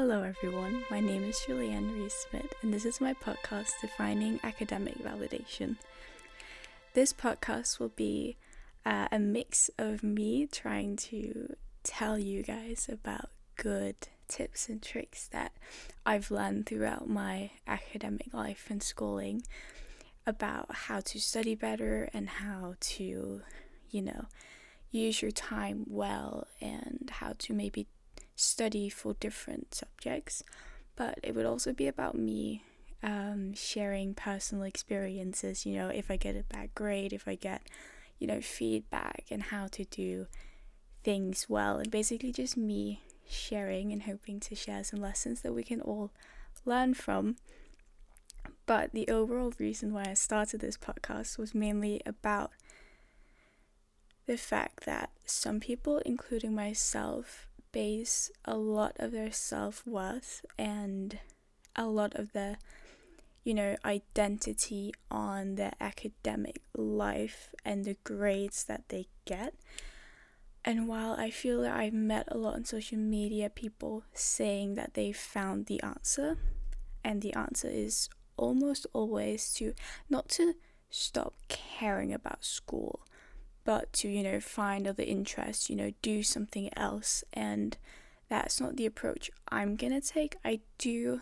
Hello everyone, my name is Juliane Rees-Smith and this is my podcast Defining Academic Validation. This podcast will be a mix of me trying to tell you guys about good tips and tricks that I've learned throughout my academic life and schooling about how to study better and how to, use your time well and how to maybe study for different subjects, but it would also be about me sharing personal experiences, if I get a bad grade, if I get, feedback and how to do things well, and basically just me sharing and hoping to share some lessons that we can all learn from. But the overall reason why I started this podcast was mainly about the fact that some people, including myself, base a lot of their self-worth and a lot of their identity on their academic life and the grades that they get. And while I feel that I've met a lot on social media people saying that they found the answer, and the answer is almost always not to stop caring about school, but to, find other interests, do something else. And that's not the approach I'm gonna take. I do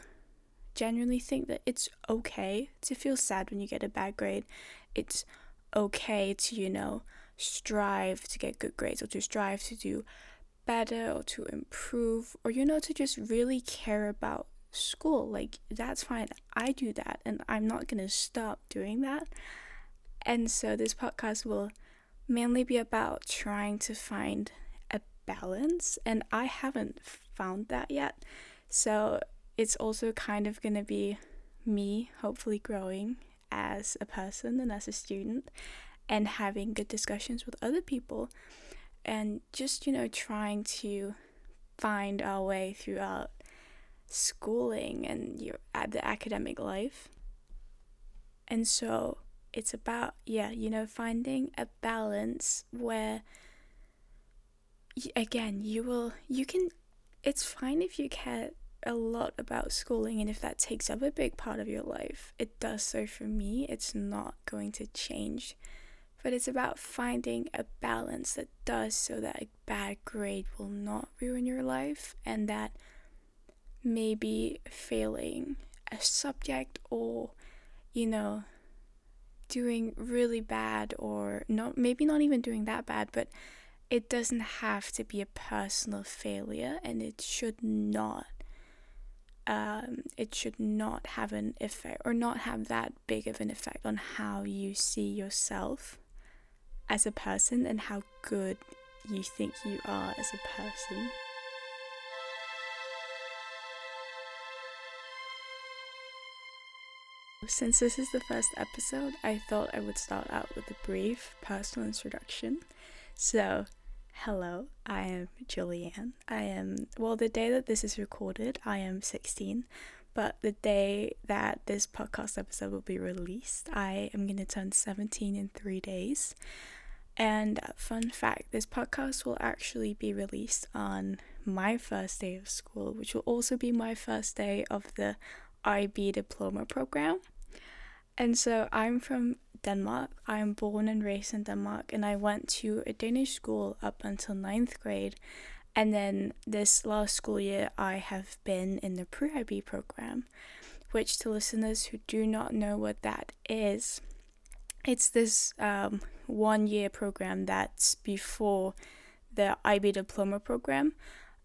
genuinely think that it's okay to feel sad when you get a bad grade. It's okay to, strive to get good grades or to strive to do better or to improve or, to just really care about school. Like, that's fine. I do that and I'm not gonna stop doing that. And so this podcast will mainly be about trying to find a balance, and I haven't found that yet, so it's also kind of gonna be me hopefully growing as a person and as a student and having good discussions with other people and just trying to find our way throughout schooling and the academic life. And so it's about, finding a balance where, again, it's fine if you care a lot about schooling and if that takes up a big part of your life. It does so for me. It's not going to change. But it's about finding a balance that does so that a bad grade will not ruin your life, and that maybe failing a subject or, doing really bad, or not even doing that bad, but it doesn't have to be a personal failure, and it should not have an effect, or not have that big of an effect on how you see yourself as a person and how good you think you are as a person. Since this is the first episode, I thought I would start out with a brief personal introduction. So, hello, I am Juliane. The day that this is recorded, I am 16, but the day that this podcast episode will be released, I am going to turn 17 in 3 days. And fun fact, this podcast will actually be released on my first day of school, which will also be my first day of the IB Diploma Programme. And so I'm from Denmark. I'm born and raised in Denmark, and I went to a Danish school up until 9th grade, and then this last school year I have been in the pre-IB programme, which, to listeners who do not know what that is, it's this 1 year programme that's before the IB Diploma Programme.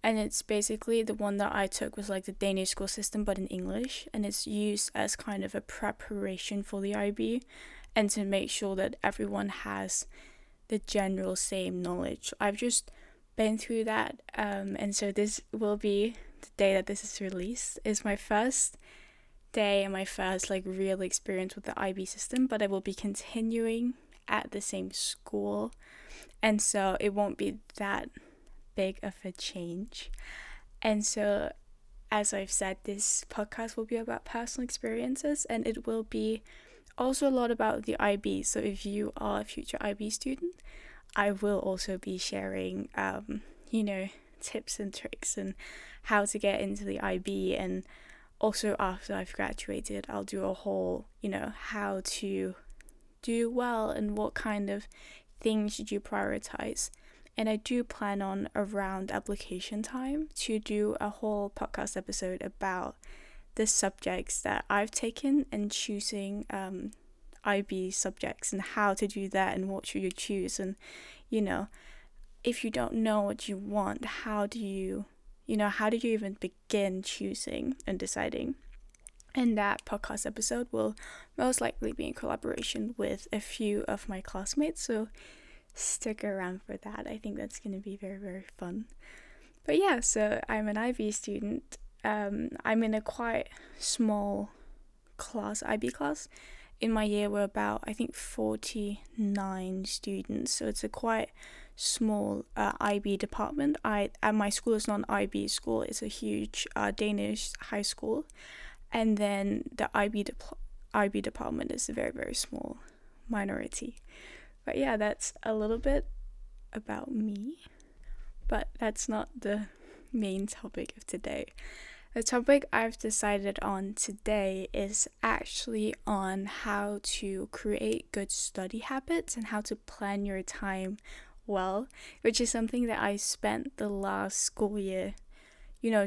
And it's basically, the one that I took was like the Danish school system, but in English. And it's used as kind of a preparation for the IB, and to make sure that everyone has the general same knowledge. I've just been through that. And so this will be, the day that this is released, is my first day and my first real experience with the IB system. But I will be continuing at the same school. And so it won't be that big of a change. And so, as I've said, this podcast will be about personal experiences, and it will be also a lot about the IB. So if you are a future IB student, I will also be sharing tips and tricks and how to get into the IB. And also after I've graduated, I'll do a whole, how to do well and what kind of things should you prioritize. And I do plan on around application time to do a whole podcast episode about the subjects that I've taken and choosing IB subjects and how to do that and what should you choose. And if you don't know what you want, how do you even begin choosing and deciding? And that podcast episode will most likely be in collaboration with a few of my classmates, so stick around for that. I think that's going to be very, very fun. But yeah, so I'm an IB student. I'm in a quite small class, IB class. In my year, we're about, 49 students. So it's a quite small IB department. And my school is not an IB school. It's a huge Danish high school. And then the IB department is a very, very small minority. But yeah, that's a little bit about me. But that's not the main topic of today. The topic I've decided on today is actually on how to create good study habits and how to plan your time well, which is something that I spent the last school year,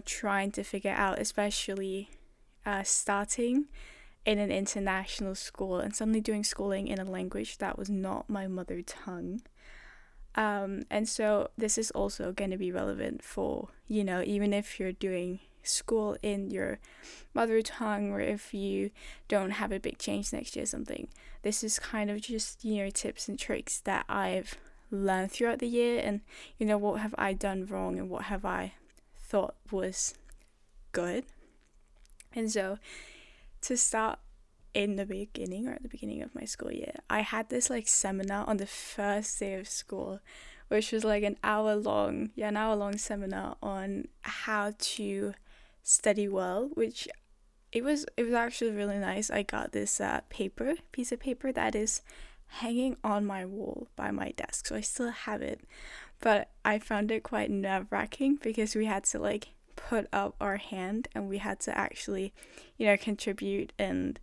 trying to figure out, especially starting in an international school and suddenly doing schooling in a language that was not my mother tongue. And so this is also going to be relevant for, even if you're doing school in your mother tongue or if you don't have a big change next year or something. This is kind of just, tips and tricks that I've learned throughout the year and, what have I done wrong and what have I thought was good. And so to start in the beginning or at the beginning of my school year, I had this seminar on the first day of school, which was an hour long seminar on how to study well, which it was actually really nice. I got this piece of paper that is hanging on my wall by my desk, so I still have it, but I found it quite nerve-wracking because we had to put up our hand and we had to actually contribute and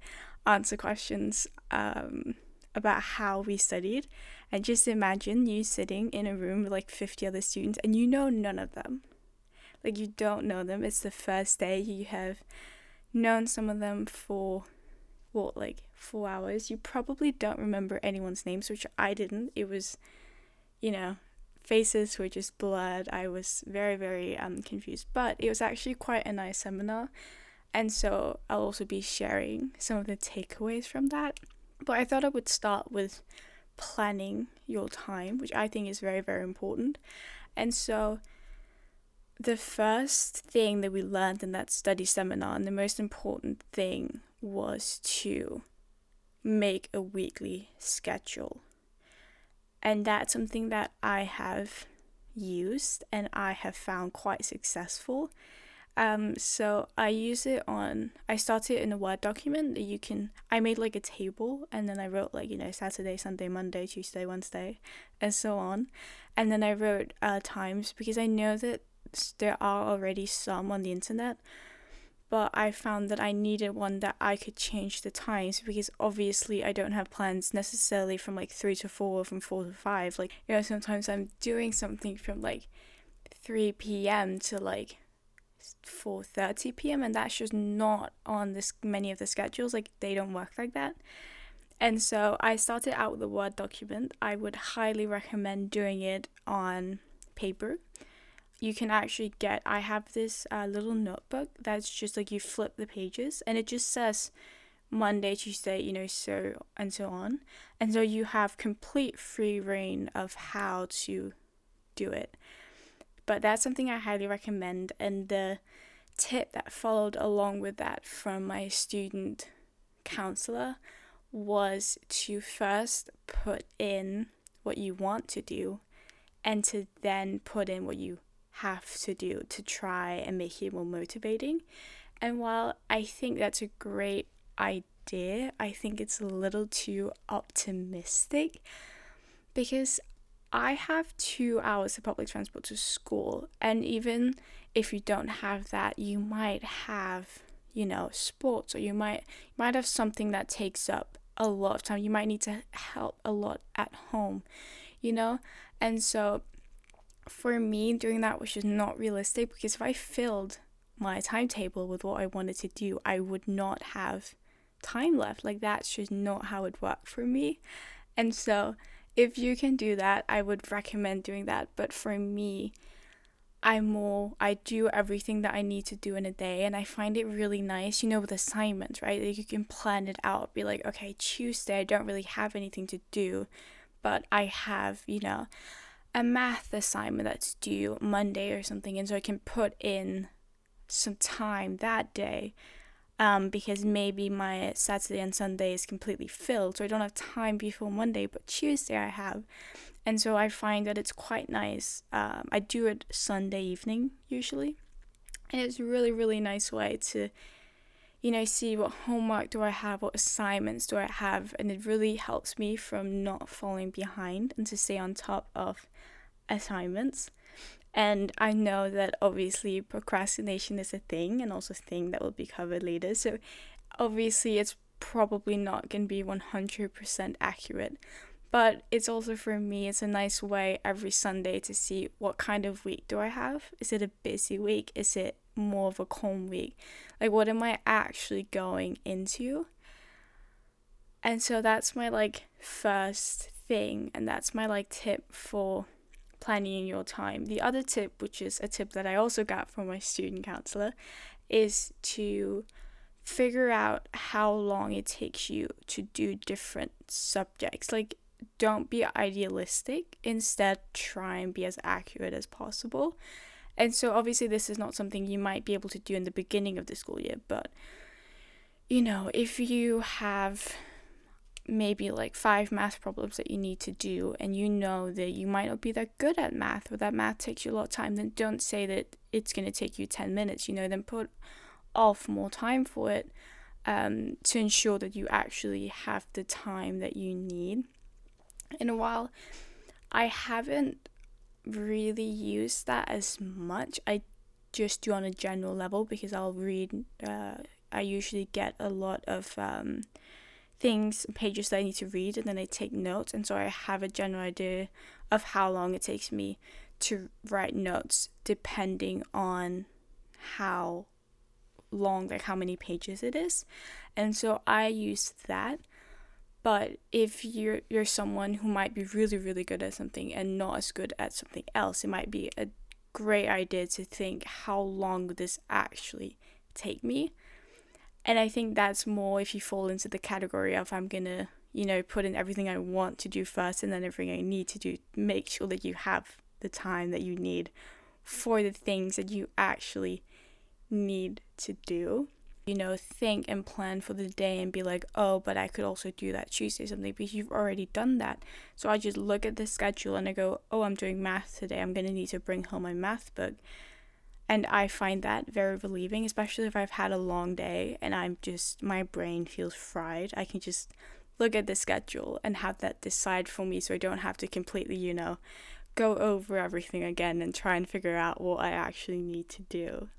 answer questions about how we studied. And just imagine you sitting in a room with 50 other students and none of them, you don't know them. It's the first day. You have known some of them for 4 hours. You probably don't remember anyone's names, which I didn't. It was faces were just blurred. I was very, very confused, but it was actually quite a nice seminar, and so I'll also be sharing some of the takeaways from that. But I thought I would start with planning your time, which I think is very, very important. And so the first thing that we learned in that study seminar, and the most important thing, was to make a weekly schedule. And that's something that I have used and I have found quite successful. So I started in a Word document that I made a table, and then I wrote Saturday, Sunday, Monday, Tuesday, Wednesday, and so on. And then I wrote times, because I know that there are already some on the internet, but I found that I needed one that I could change the times, because obviously I don't have plans necessarily from 3 to 4 or from 4 to 5. Sometimes I'm doing something from 3 p.m. to 4:30 p.m. and that's just not on this many of the schedules. They don't work like that. And so I started out with a Word document. I would highly recommend doing it on paper. You can actually I have this little notebook that's just you flip the pages and it just says Monday, Tuesday, so and so on. And so you have complete free reign of how to do it. But that's something I highly recommend. And the tip that followed along with that from my student counselor was to first put in what you want to do and to then put in what you have to do to try and make it more motivating. And while I think that's a great idea, I think it's a little too optimistic, because I have 2 hours of public transport to school, and even if you don't have that, you might have, you know, sports, or you might have something that takes up a lot of time. You might need to help a lot at home, you know? And so for me, doing that was just not realistic, because if I filled my timetable with what I wanted to do, I would not have time left. Like, that's just not how it worked for me. And so if you can do that, I would recommend doing that. But for me, I do everything that I need to do in a day, and I find it really nice, you know, with assignments, right? Like, you can plan it out, be like, okay, Tuesday I don't really have anything to do, but I have, you know, a math assignment that's due Monday or something, and so I can put in some time that day, because maybe my Saturday and Sunday is completely filled, so I don't have time before Monday, but Tuesday I have. And so I find that it's quite nice. I do it Sunday evening usually, and it's a really, really nice way to, you know, see what homework do I have, what assignments do I have, and it really helps me from not falling behind and to stay on top of assignments. And I know that obviously procrastination is a thing, and also a thing that will be covered later. So obviously it's probably not going to be 100% accurate. But it's also, for me, it's a nice way every Sunday to see what kind of week do I have. Is it a busy week? Is it more of a calm week? Like, what am I actually going into? And so that's my, like, first thing. And that's my, like, tip for planning your time. The other tip, which is a tip that I also got from my student counselor, is to figure out how long it takes you to do different subjects. Like, don't be idealistic. Instead, try and be as accurate as possible. And so obviously this is not something you might be able to do in the beginning of the school year, but, you know, if you have maybe like 5 math problems that you need to do, and you know that you might not be that good at math, or that math takes you a lot of time, then don't say that it's going to take you 10 minutes, you know, then put off more time for it, to ensure that you actually have the time that you need. And while I haven't really used that as much, I just do on a general level, because I'll read, I usually get a lot of things, pages that I need to read, and then I take notes, and so I have a general idea of how long it takes me to write notes, depending on how long, like how many pages it is. And so I use that. But if you're someone who might be really, really good at something and not as good at something else, it might be a great idea to think, how long would this actually take me? And I think that's more if you fall into the category of, I'm gonna, you know, put in everything I want to do first, and then everything I need to do. Make sure that you have the time that you need for the things that you actually need to do. You know, think and plan for the day and be like, oh, but I could also do that Tuesday or something, because you've already done that. So I just look at the schedule and I go, oh, I'm doing math today, I'm gonna need to bring home my math book. And I find that very relieving, especially if I've had a long day and my brain feels fried. I can just look at the schedule and have that decide for me, so I don't have to completely, you know, go over everything again and try and figure out what I actually need to do.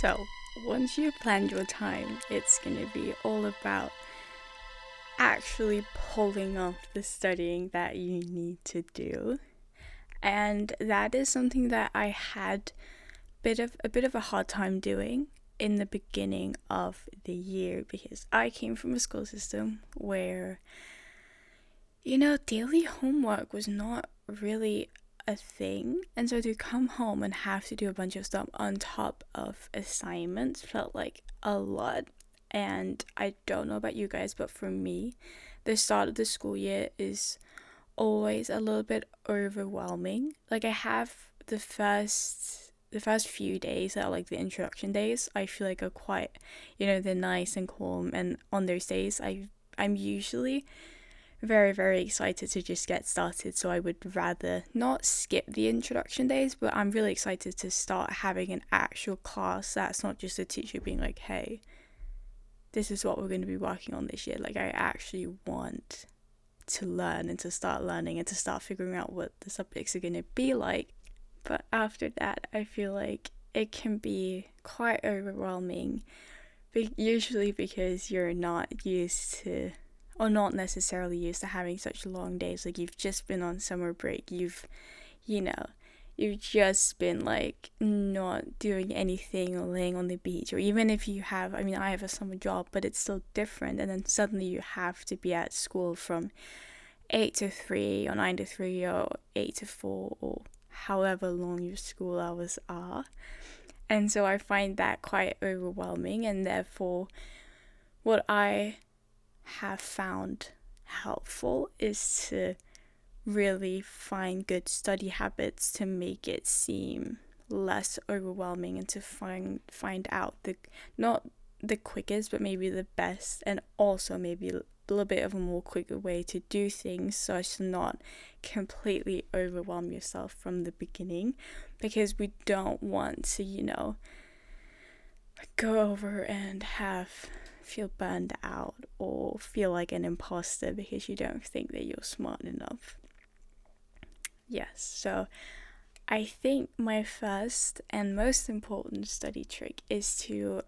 So once you've planned your time, it's going to be all about actually pulling off the studying that you need to do. And that is something that I had a bit of a hard time doing in the beginning of the year, because I came from a school system where, you know, daily homework was not really a thing, and so to come home and have to do a bunch of stuff on top of assignments felt like a lot. And I don't know about you guys, but for me, the start of the school year is always a little bit overwhelming. Like, I have the first few days that are like the introduction days, I feel like are quite, you know, they're nice and calm, and on those days I'm usually very, very excited to just get started, so I would rather not skip the introduction days, but I'm really excited to start having an actual class that's not just a teacher being like, hey, this is what we're going to be working on this year. Like, I actually want to learn and to start learning and to start figuring out what the subjects are going to be like. But after that, I feel like it can be quite overwhelming, usually because you're not used to, or not necessarily used to, having such long days. Like, you've just been on summer break, you've just been like not doing anything or laying on the beach, or even if you have, I have a summer job, but it's still different. And then suddenly you have to be at school from 8 to 3 or 9 to 3 or 8 to 4 or however long your school hours are. And so I find that quite overwhelming, and therefore what I have found helpful is to really find good study habits to make it seem less overwhelming, and to find out the, not the quickest, but maybe the best, and also maybe a little bit of a more quicker way to do things, so as to not completely overwhelm yourself from the beginning, because we don't want to go over and feel burned out or feel like an imposter because you don't think that you're smart enough. Yes, so I think my first and most important study trick is to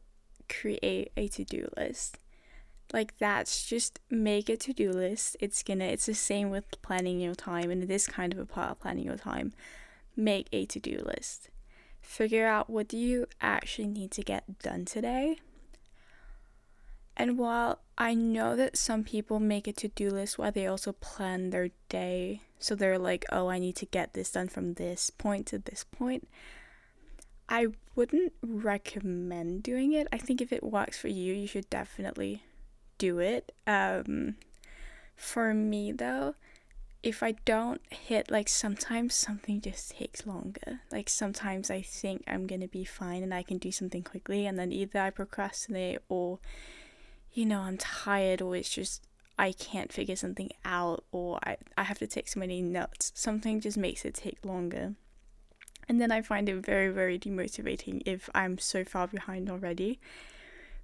create a to-do list. Like, that's just, make a to-do list. It's the same with planning your time, and it is kind of a part of planning your time. Make a to-do list. Figure out what do you actually need to get done today. And while I know that some people make a to-do list where they also plan their day, so they're like, oh, I need to get this done from this point to this point, I wouldn't recommend doing it. I think if it works for you, you should definitely do it. For me though, if I don't hit, like, sometimes something just takes longer. Like, sometimes I think I'm gonna be fine and I can do something quickly, and then either I procrastinate, or I'm tired, or it's just I can't figure something out, or I have to take so many notes. Something just makes it take longer. And then I find it very, very demotivating if I'm so far behind already.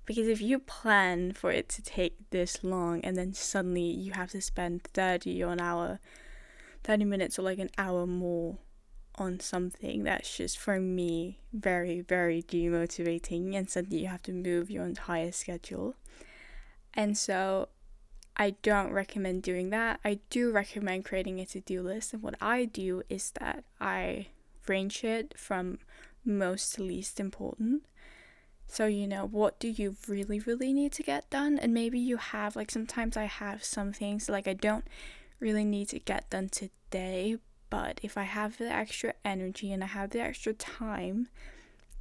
Because if you plan for it to take this long and then suddenly you have to spend 30 minutes or like an hour more on something, that's just, for me, very, very demotivating, and suddenly you have to move your entire schedule. And so I don't recommend doing that. I do recommend creating a to-do list. And what I do is that I range it from most to least important. So, what do you really, really need to get done? And maybe you have, like, sometimes I have some things, like, I don't really need to get done today. But if I have the extra energy and I have the extra time,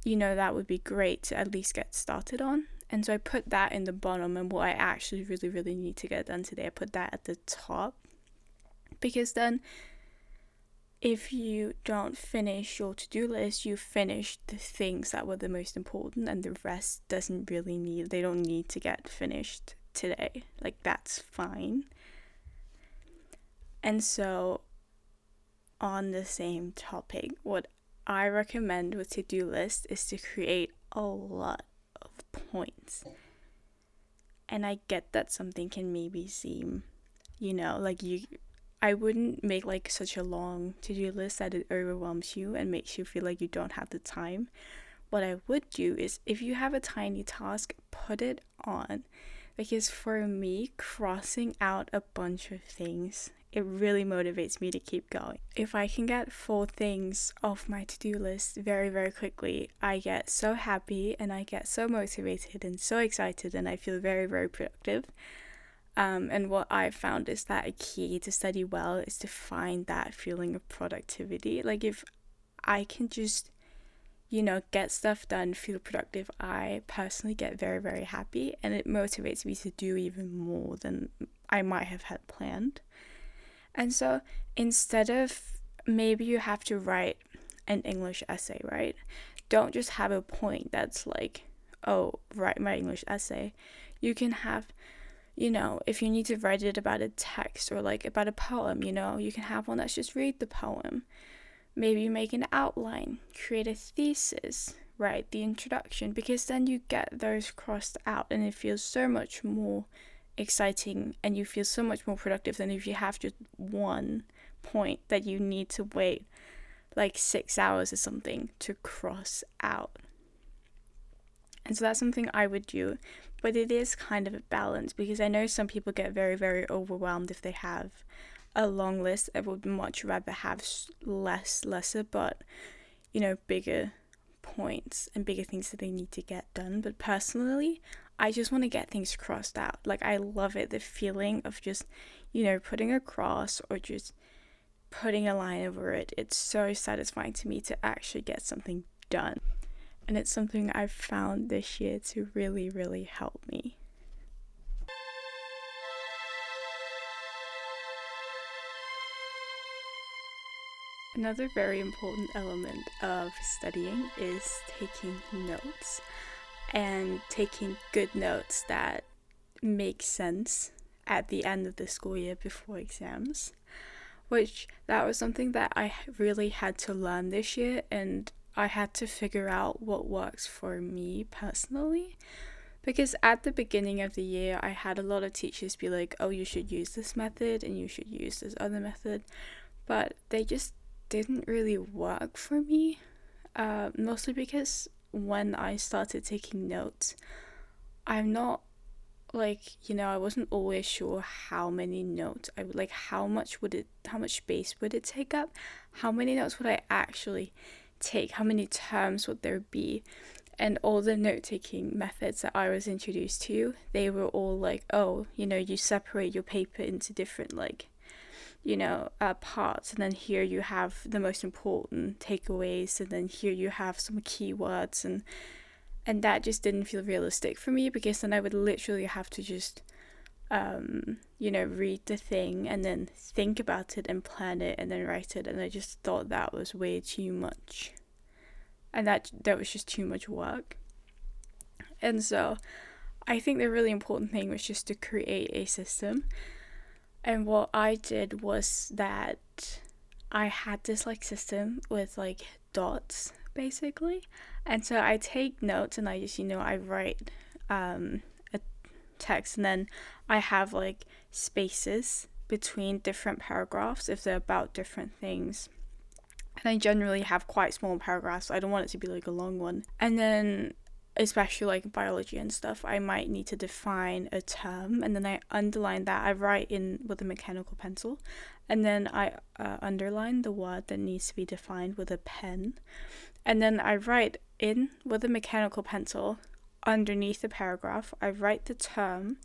that would be great to at least get started on. And so I put that in the bottom, and what I actually really, really need to get done today, I put that at the top. Because then if you don't finish your to-do list, you finish the things that were the most important, and the rest they don't need to get finished today. Like, that's fine. And so on the same topic, what I recommend with to-do list is to create a lot of points. And I get that something can maybe seem, I wouldn't make like such a long to-do list that it overwhelms you and makes you feel like you don't have the time. What I would do is, if you have a tiny task, put it on, because for me, crossing out a bunch of things, it really motivates me to keep going. If I can get 4 things off my to-do list very, very quickly, I get so happy and I get so motivated and so excited, and I feel very, very productive. And what I've found is that a key to study well is to find that feeling of productivity. Like, if I can just, get stuff done, feel productive, I personally get very, very happy, and it motivates me to do even more than I might have had planned. And so instead of, maybe you have to write an English essay, right? Don't just have a point that's like, oh, write my English essay. You can have you know, if you need to write it about a text or like about a poem, you know, you can have one that's just read the poem. Maybe you make an outline, create a thesis, write the introduction, because then you get those crossed out and it feels so much more exciting and you feel so much more productive than if you have just one point that you need to wait like 6 hours or something to cross out. And so that's something I would do, but it is kind of a balance, because I know some people get very, very overwhelmed if they have a long list. I would much rather have lesser, but, you know, bigger points and bigger things that they need to get done. But personally, I just want to get things crossed out. Like, I love it, the feeling of just, you know, putting a cross or just putting a line over it. It's so satisfying to me to actually get something done. And it's something I've found this year to really, really help me. Another very important element of studying is taking notes, and taking good notes that make sense at the end of the school year before exams, which that was something that I really had to learn this year, and I had to figure out what works for me personally. Because at the beginning of the year, I had a lot of teachers be like, oh, you should use this method and you should use this other method, but they just didn't really work for me, mostly because when I started taking notes, I'm not like, you know, I wasn't always sure how many notes I would like, how much space would it take up, how many notes would I actually take, how many terms would there be. And all the note-taking methods that I was introduced to, they were all like, oh, you know, you separate your paper into different, like, you know, parts, and then here you have the most important takeaways, and then here you have some keywords, and that just didn't feel realistic for me, because then I would literally have to just you know, read the thing and then think about it and plan it and then write it, and I just thought that was way too much, and that was just too much work. And so I think the really important thing was just to create a system. And what I did was that I had this like system with like dots basically, and so I take notes and I just, you know, I write a text, and then I have like spaces between different paragraphs if they're about different things, and I generally have quite small paragraphs, so I don't want it to be like a long one. And then especially like biology and stuff, I might need to define a term, and then I underline that. I write in with a mechanical pencil, and then I underline the word that needs to be defined with a pen, and then I write in with a mechanical pencil underneath the paragraph. I write the term,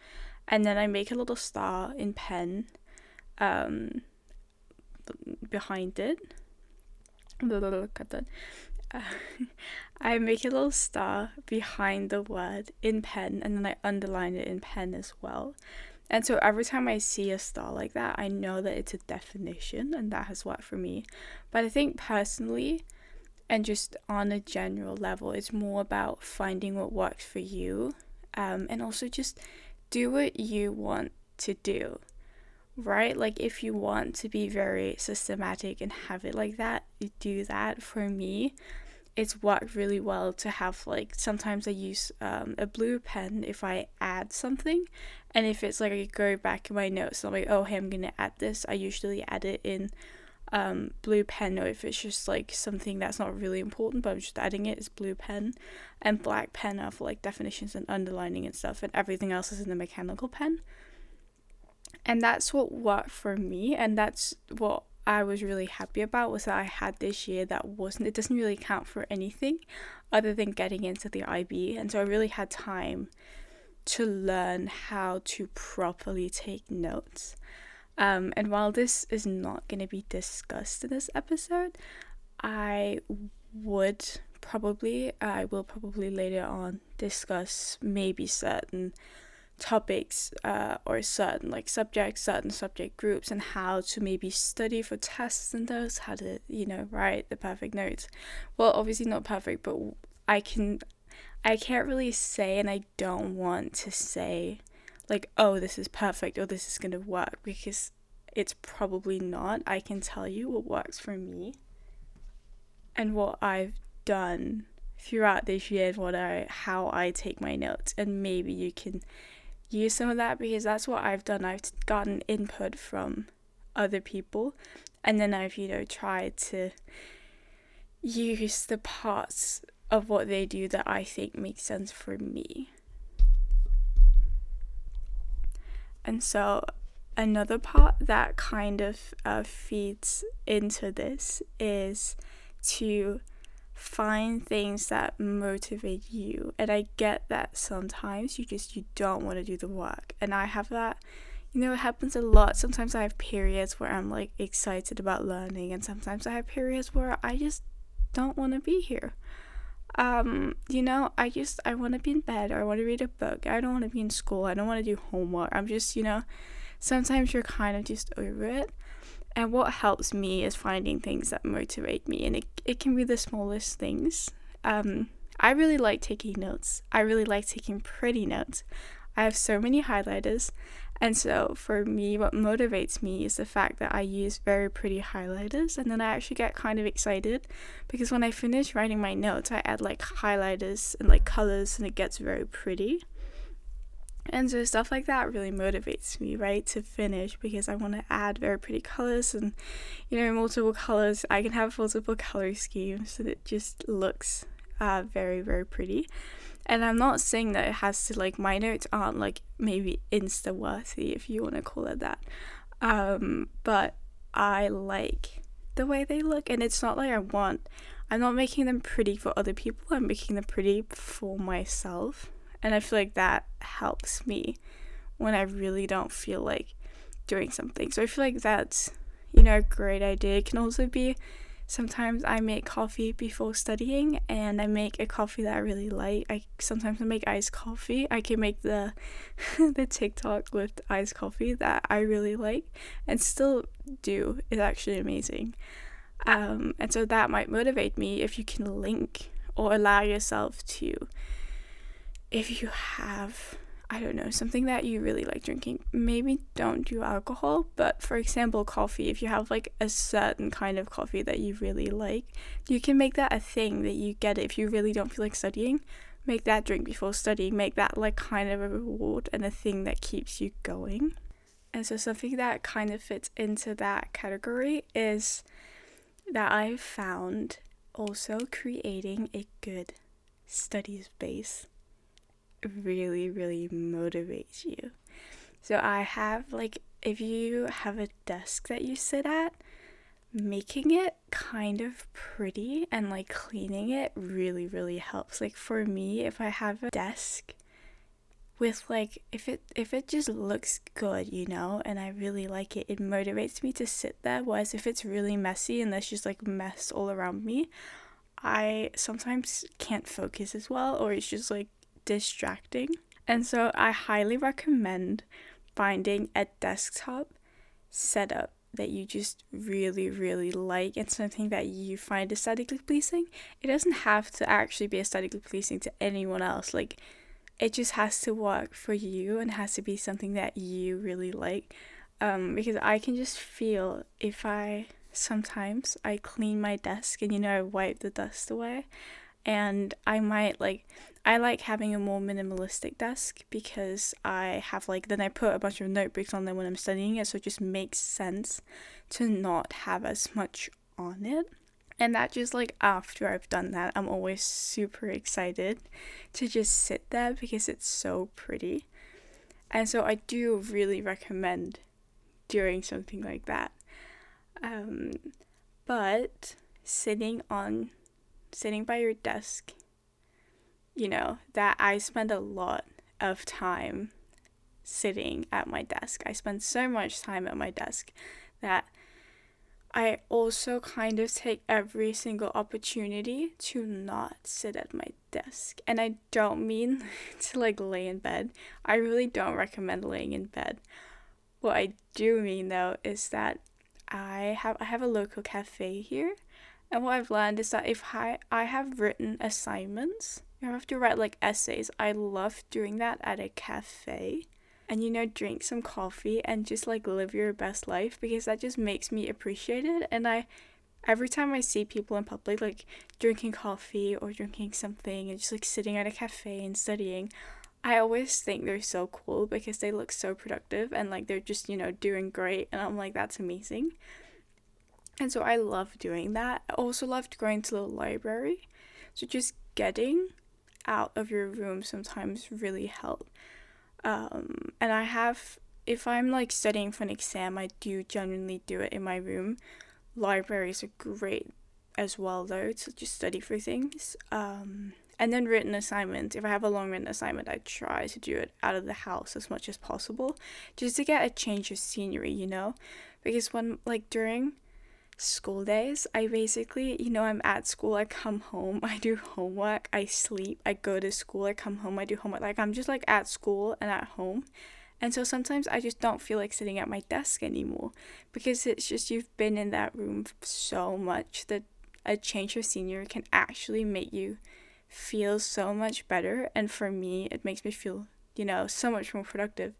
and then I make a little star in pen behind it. Look at that. I make a little star behind the word in pen, and then I underline it in pen as well. And so every time I see a star like that, I know that it's a definition, and that has worked for me. But I think personally, and just on a general level, it's more about finding what works for you, and also just do what you want to do, right? Like, if you want to be very systematic and have it like that, you do that. For me, it's worked really well to have, like, sometimes I use a blue pen if I add something, and if it's like I go back in my notes and I'm like, oh, hey, I'm gonna add this, I usually add it in blue pen. Or if it's just like something that's not really important but I'm just adding it, it's blue pen. And black pen are for like definitions and underlining and stuff, and everything else is in the mechanical pen. And that's what worked for me, and that's what I was really happy about, was that I had this year that wasn't, it doesn't really count for anything other than getting into the IB. And so I really had time to learn how to properly take notes. And while this is not going to be discussed in this episode, I will probably later on discuss maybe certain topics or certain like subjects, certain subject groups, and how to maybe study for tests and those, how to, you know, write the perfect notes. Well, obviously not perfect, but I can't really say, and I don't want to say like, oh, this is perfect or this is going to work, because it's probably not. I can tell you what works for me and what I've done throughout this year, how I take my notes, and maybe you can use some of that, because that's what I've done. I've gotten input from other people, and then I've, tried to use the parts of what they do that I think makes sense for me. And so another part that kind of feeds into this is to find things that motivate you. And I get that sometimes you don't want to do the work, and I have that, it happens a lot. Sometimes I have periods where I'm like excited about learning, and sometimes I have periods where I just don't want to be here. I want to be in bed, or I want to read a book, I don't want to be in school, I don't want to do homework. I'm just, sometimes you're kind of just over it. And what helps me is finding things that motivate me, and it can be the smallest things. I really like taking notes. I really like taking pretty notes. I have so many highlighters, and so for me, what motivates me is the fact that I use very pretty highlighters, and then I actually get kind of excited, because when I finish writing my notes, I add highlighters and colors, and it gets very pretty. And so stuff like that really motivates me, right, to finish, because I want to add very pretty colors, and, multiple colors. I can have multiple color schemes, and it just looks very, very pretty. And I'm not saying that it has to, my notes aren't, maybe Insta-worthy, if you want to call it that. But I like the way they look, and it's not I'm not making them pretty for other people, I'm making them pretty for myself. And I feel like that helps me when I really don't feel like doing something. So I feel like that's, a great idea. It can also be, sometimes I make coffee before studying, and I make a coffee that I really like. Sometimes I make iced coffee. I can make the the TikTok with iced coffee that I really like and still do. It's actually amazing. And so that might motivate me if you can link or allow yourself to. If you have, something that you really like drinking, maybe don't do alcohol, but for example, coffee, if you have a certain kind of coffee that you really like, you can make that a thing that you get it. If you really don't feel like studying, make that drink before studying, make that kind of a reward and a thing that keeps you going. And so something that kind of fits into that category is that I've found also creating a good study space really, really motivates you. So I have, if you have a desk that you sit at, making it kind of pretty and cleaning it really, really helps. For me, if I have a desk with if it just looks good, and I really like it, it motivates me to sit there. Whereas if it's really messy and there's just mess all around me, I sometimes can't focus as well, or it's just distracting. And so I highly recommend finding a desktop setup that you just really, really like, and something that you find aesthetically pleasing. It doesn't have to actually be aesthetically pleasing to anyone else. It just has to work for you and has to be something that you really like. Because I can just feel if sometimes I clean my desk and I wipe the dust away. And I might I like having a more minimalistic desk, because I have then I put a bunch of notebooks on there when I'm studying it, so it just makes sense to not have as much on it. And that just after I've done that, I'm always super excited to just sit there because it's so pretty. And so I do really recommend doing something like that. But sitting by your desk, that I spend a lot of time sitting at my desk. I spend so much time at my desk that I also kind of take every single opportunity to not sit at my desk. And I don't mean to lay in bed. I really don't recommend laying in bed. What I do mean though is that I have a local cafe here. And what I've learned is that if I have written assignments, you have to write essays. I love doing that at a cafe and, you know, drink some coffee and just like live your best life, because that just makes me appreciate it. And I, every time I see people in public like drinking coffee or drinking something and just like sitting at a cafe and studying, I always think they're so cool because they look so productive and like they're just, you know, doing great, and I'm like, that's amazing. And so I love doing that. I also loved going to the library, so just getting out of your room sometimes really helped. And I have, if I'm like studying for an exam, I do genuinely do it in my room. Libraries are great as well though, to just study for things. And then written assignments, if I have a long written assignment, I try to do it out of the house as much as possible, just to get a change of scenery, you know, because when like during school days, I basically, you know, I'm at school, I come home, I do homework, I sleep, I go to school, I come home, I do homework, like I'm just like at school and at home. And so sometimes I just don't feel like sitting at my desk anymore, because it's just, you've been in that room so much that a change of scenery can actually make you feel so much better. And for me, it makes me feel, you know, so much more productive.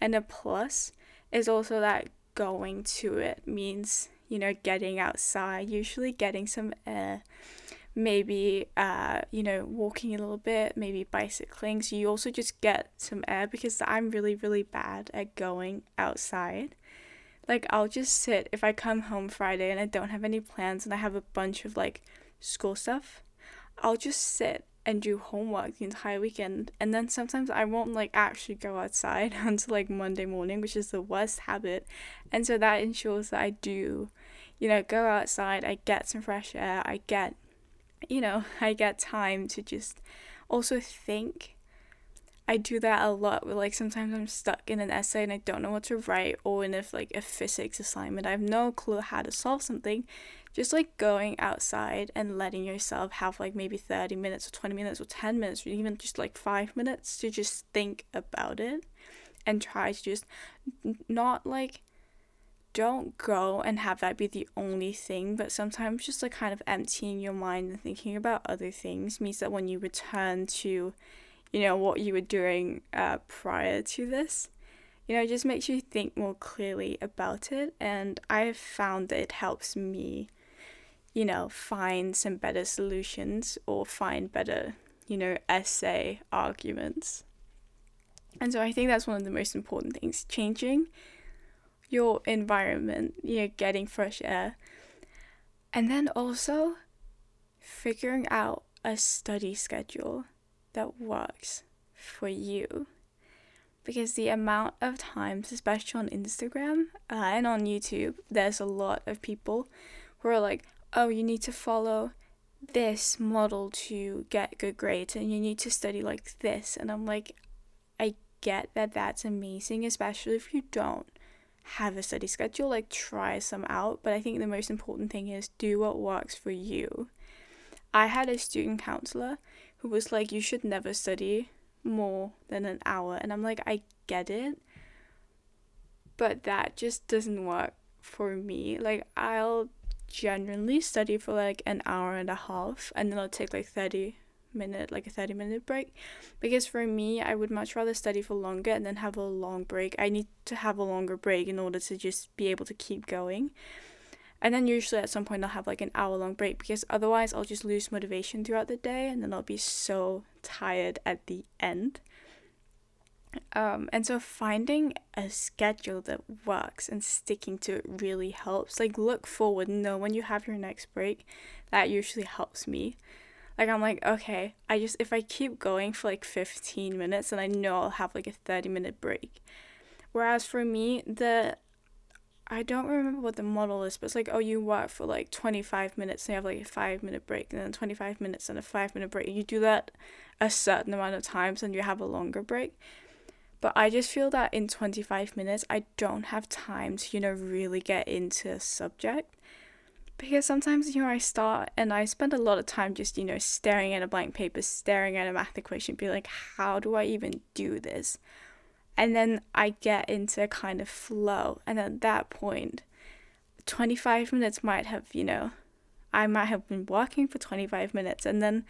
And a plus is also that going to it means, you know, getting outside, usually getting some air, maybe you know, walking a little bit, maybe bicycling, so you also just get some air, because I'm really bad at going outside. Like I'll just sit, if I come home Friday and I don't have any plans and I have a bunch of like school stuff, I'll just sit and do homework the entire weekend, and then sometimes I won't like actually go outside until like Monday morning, which is the worst habit. And so that ensures that I do, you know, go outside, I get some fresh air, I get, you know, I get time to just also think. I do that a lot with like, sometimes I'm stuck in an essay and I don't know what to write, or in if like a physics assignment, I have no clue how to solve something. Just like going outside and letting yourself have like maybe 30 minutes or 20 minutes or 10 minutes or even just like 5 minutes to just think about it, and try to just not like, don't go and have that be the only thing, but sometimes just like kind of emptying your mind and thinking about other things means that when you return to, you know, what you were doing prior to this, you know, it just makes you think more clearly about it. And I've found that it helps me, you know, find some better solutions or find better, you know, essay arguments. And so I think that's one of the most important things, changing your environment, you know, getting fresh air, and then also figuring out a study schedule that works for you, because the amount of times, especially on Instagram and on YouTube, there's a lot of people who are like, oh, you need to follow this model to get good grades, and you need to study like this, and I'm like, I get that, that's amazing, especially if you don't have a study schedule, like try some out, but I think the most important thing is do what works for you. I had a student counselor who was like, you should never study more than an hour, and I'm like, I get it, but that just doesn't work for me. Like, I'll generally study for like an hour and a half, and then I'll take like 30 minute break, because for me, I would much rather study for longer and then have a long break. I need to have a longer break in order to just be able to keep going. And then usually at some point I'll have like an hour-long break, because otherwise I'll just lose motivation throughout the day, and then I'll be so tired at the end. And so finding a schedule that works and sticking to it really helps. Like, look forward, know when you have your next break. That usually helps me. Like, I'm like, okay, I just, if I keep going for like 15 minutes, then I know I'll have like a 30-minute break. Whereas for me, I don't remember what the model is, but it's like, oh, you work for like 25 minutes and you have like a 5-minute break, and then 25 minutes and a 5-minute break. You do that a certain amount of times and you have a longer break. But I just feel that in 25 minutes, I don't have time to, you know, really get into a subject. Because sometimes, you know, I start and I spend a lot of time just, you know, staring at a blank paper, staring at a math equation, be like, how do I even do this? And then I get into a kind of flow. And at that point, 25 minutes might have, you know, I might have been working for 25 minutes. And then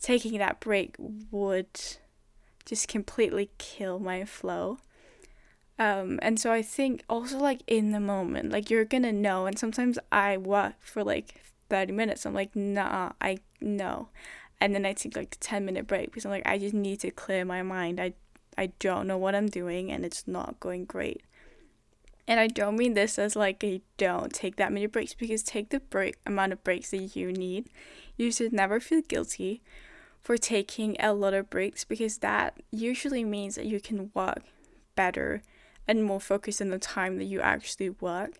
taking that break would just completely kill my flow. And so I think also, like, in the moment, like, you're gonna know. And sometimes I walk for, like, 30 minutes. I'm like, nah, I know. And then I take, like, the 10-minute break because I'm like, I just need to clear my mind. I don't know what I'm doing and it's not going great. And I don't mean this as, like, a don't take that many breaks, because take the amount of breaks that you need. You should never feel guilty for taking a lot of breaks, because that usually means that you can work better and more focused on the time that you actually work.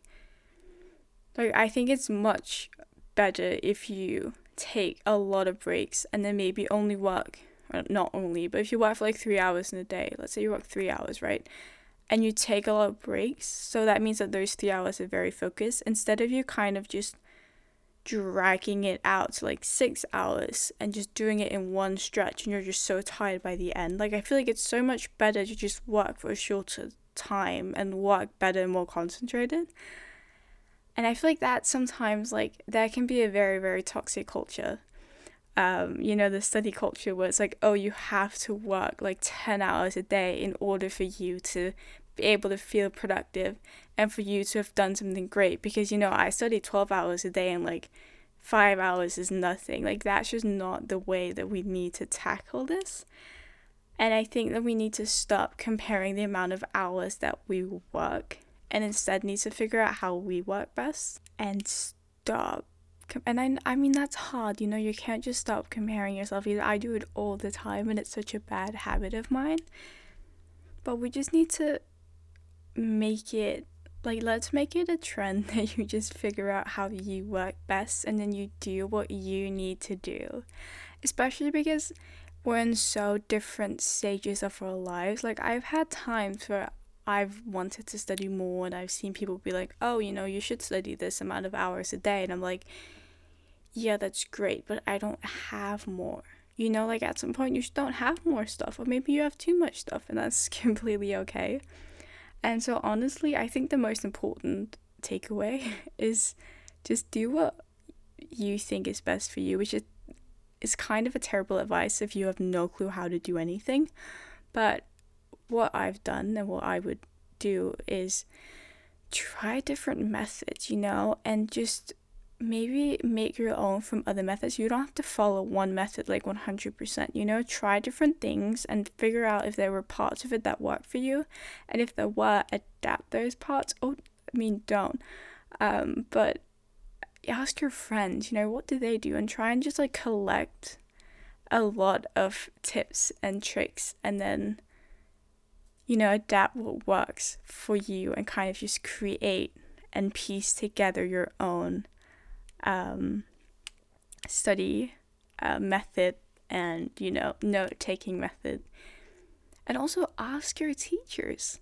Like, I think it's much better if you take a lot of breaks and then maybe only work, or not only, but if you work for like 3 hours in a day, let's say you work 3 hours, right? And you take a lot of breaks, so that means that those 3 hours are very focused, instead of you kind of just dragging it out to like 6 hours and just doing it in one stretch and you're just so tired by the end. Like, I feel like it's so much better to just work for a shorter time and work better and more concentrated. And I feel like that sometimes, like, there can be a very, very toxic culture. You know, the study culture where it's like, oh, you have to work like 10 hours a day in order for you to be able to feel productive and for you to have done something great, because, you know, I study 12 hours a day and like 5 hours is nothing. Like, that's just not the way that we need to tackle this. And I think that we need to stop comparing the amount of hours that we work and instead need to figure out how we work best and stop. And I mean, that's hard, you know, you can't just stop comparing yourself either. I do it all the time and it's such a bad habit of mine. But we just need to make it, like, let's make it a trend that you just figure out how you work best and then you do what you need to do. Especially because we're in so different stages of our lives. Like, I've had times where I've wanted to study more and I've seen people be like, oh, you know, you should study this amount of hours a day. And I'm like, yeah, that's great, but I don't have more. You know, like, at some point you don't have more stuff, or maybe you have too much stuff, and that's completely okay. And so honestly, I think the most important takeaway is just do what you think is best for you, which is kind of a terrible advice if you have no clue how to do anything. But what I've done and what I would do is try different methods, you know, and just maybe make your own from other methods. You don't have to follow one method like 100%, you know, try different things and figure out if there were parts of it that work for you, and if there were, adapt those parts. Oh, I mean, don't, but ask your friends, you know, what do they do, and try and just, like, collect a lot of tips and tricks, and then, you know, adapt what works for you and kind of just create and piece together your own study method and, you know, note-taking method. And also ask your teachers,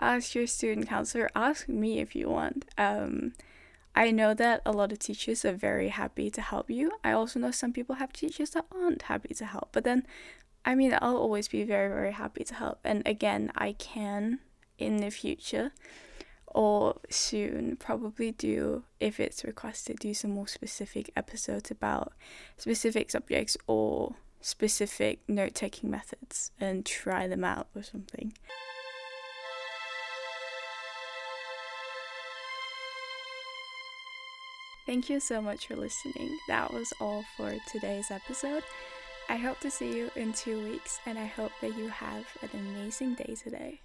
ask your student counselor, ask me if you want. I know that a lot of teachers are very happy to help you. I also know some people have teachers that aren't happy to help, but then, I mean, I'll always be very, very happy to help. And again, I can in the future or soon probably do, if it's requested, do some more specific episodes about specific subjects or specific note-taking methods and try them out or something. Thank you so much for listening. That was all for today's episode. I hope to see you in 2 weeks, and I hope that you have an amazing day today.